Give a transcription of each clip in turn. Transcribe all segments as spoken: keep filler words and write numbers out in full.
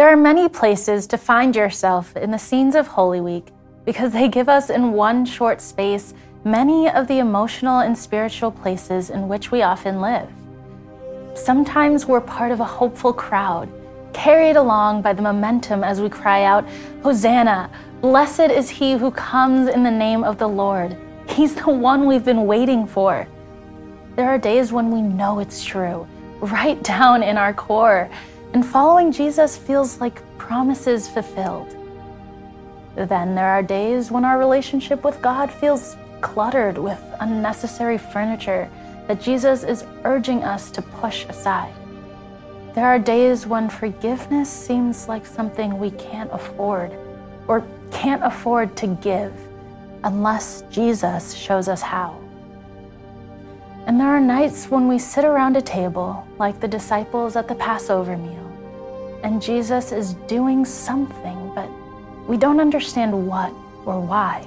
There are many places to find yourself in the scenes of Holy Week because they give us in one short space many of the emotional and spiritual places in which we often live. Sometimes we're part of a hopeful crowd, carried along by the momentum as we cry out, "Hosanna, blessed is he who comes in the name of the Lord. He's the one we've been waiting for." There are days when we know it's true, right down in our core, and following Jesus feels like promises fulfilled. Then there are days when our relationship with God feels cluttered with unnecessary furniture that Jesus is urging us to push aside. There are days when forgiveness seems like something we can't afford or can't afford to give unless Jesus shows us how. And there are nights when we sit around a table like the disciples at the Passover meal, and Jesus is doing something, but we don't understand what or why.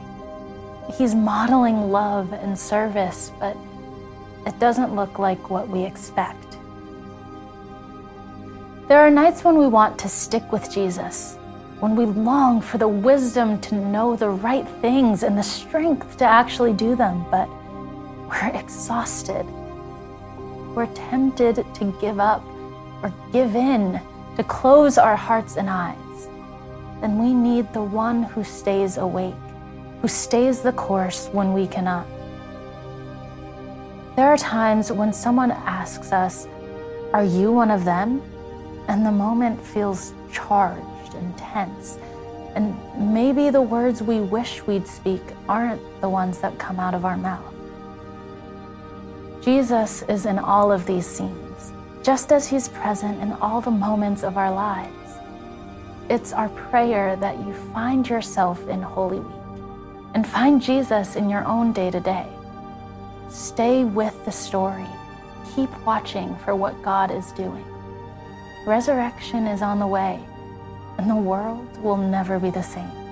He's modeling love and service, but it doesn't look like what we expect. There are nights when we want to stick with Jesus, when we long for the wisdom to know the right things and the strength to actually do them, but we're exhausted. We're tempted to give up or give in, to close our hearts and eyes. Then we need the one who stays awake, who stays the course when we cannot. There are times when someone asks us, "Are you one of them?" And the moment feels charged and tense, and maybe the words we wish we'd speak aren't the ones that come out of our mouth. Jesus is in all of these scenes, just as he's present in all the moments of our lives. It's our prayer that you find yourself in Holy Week and find Jesus in your own day-to-day. Stay with the story. Keep watching for what God is doing. Resurrection is on the way, and the world will never be the same.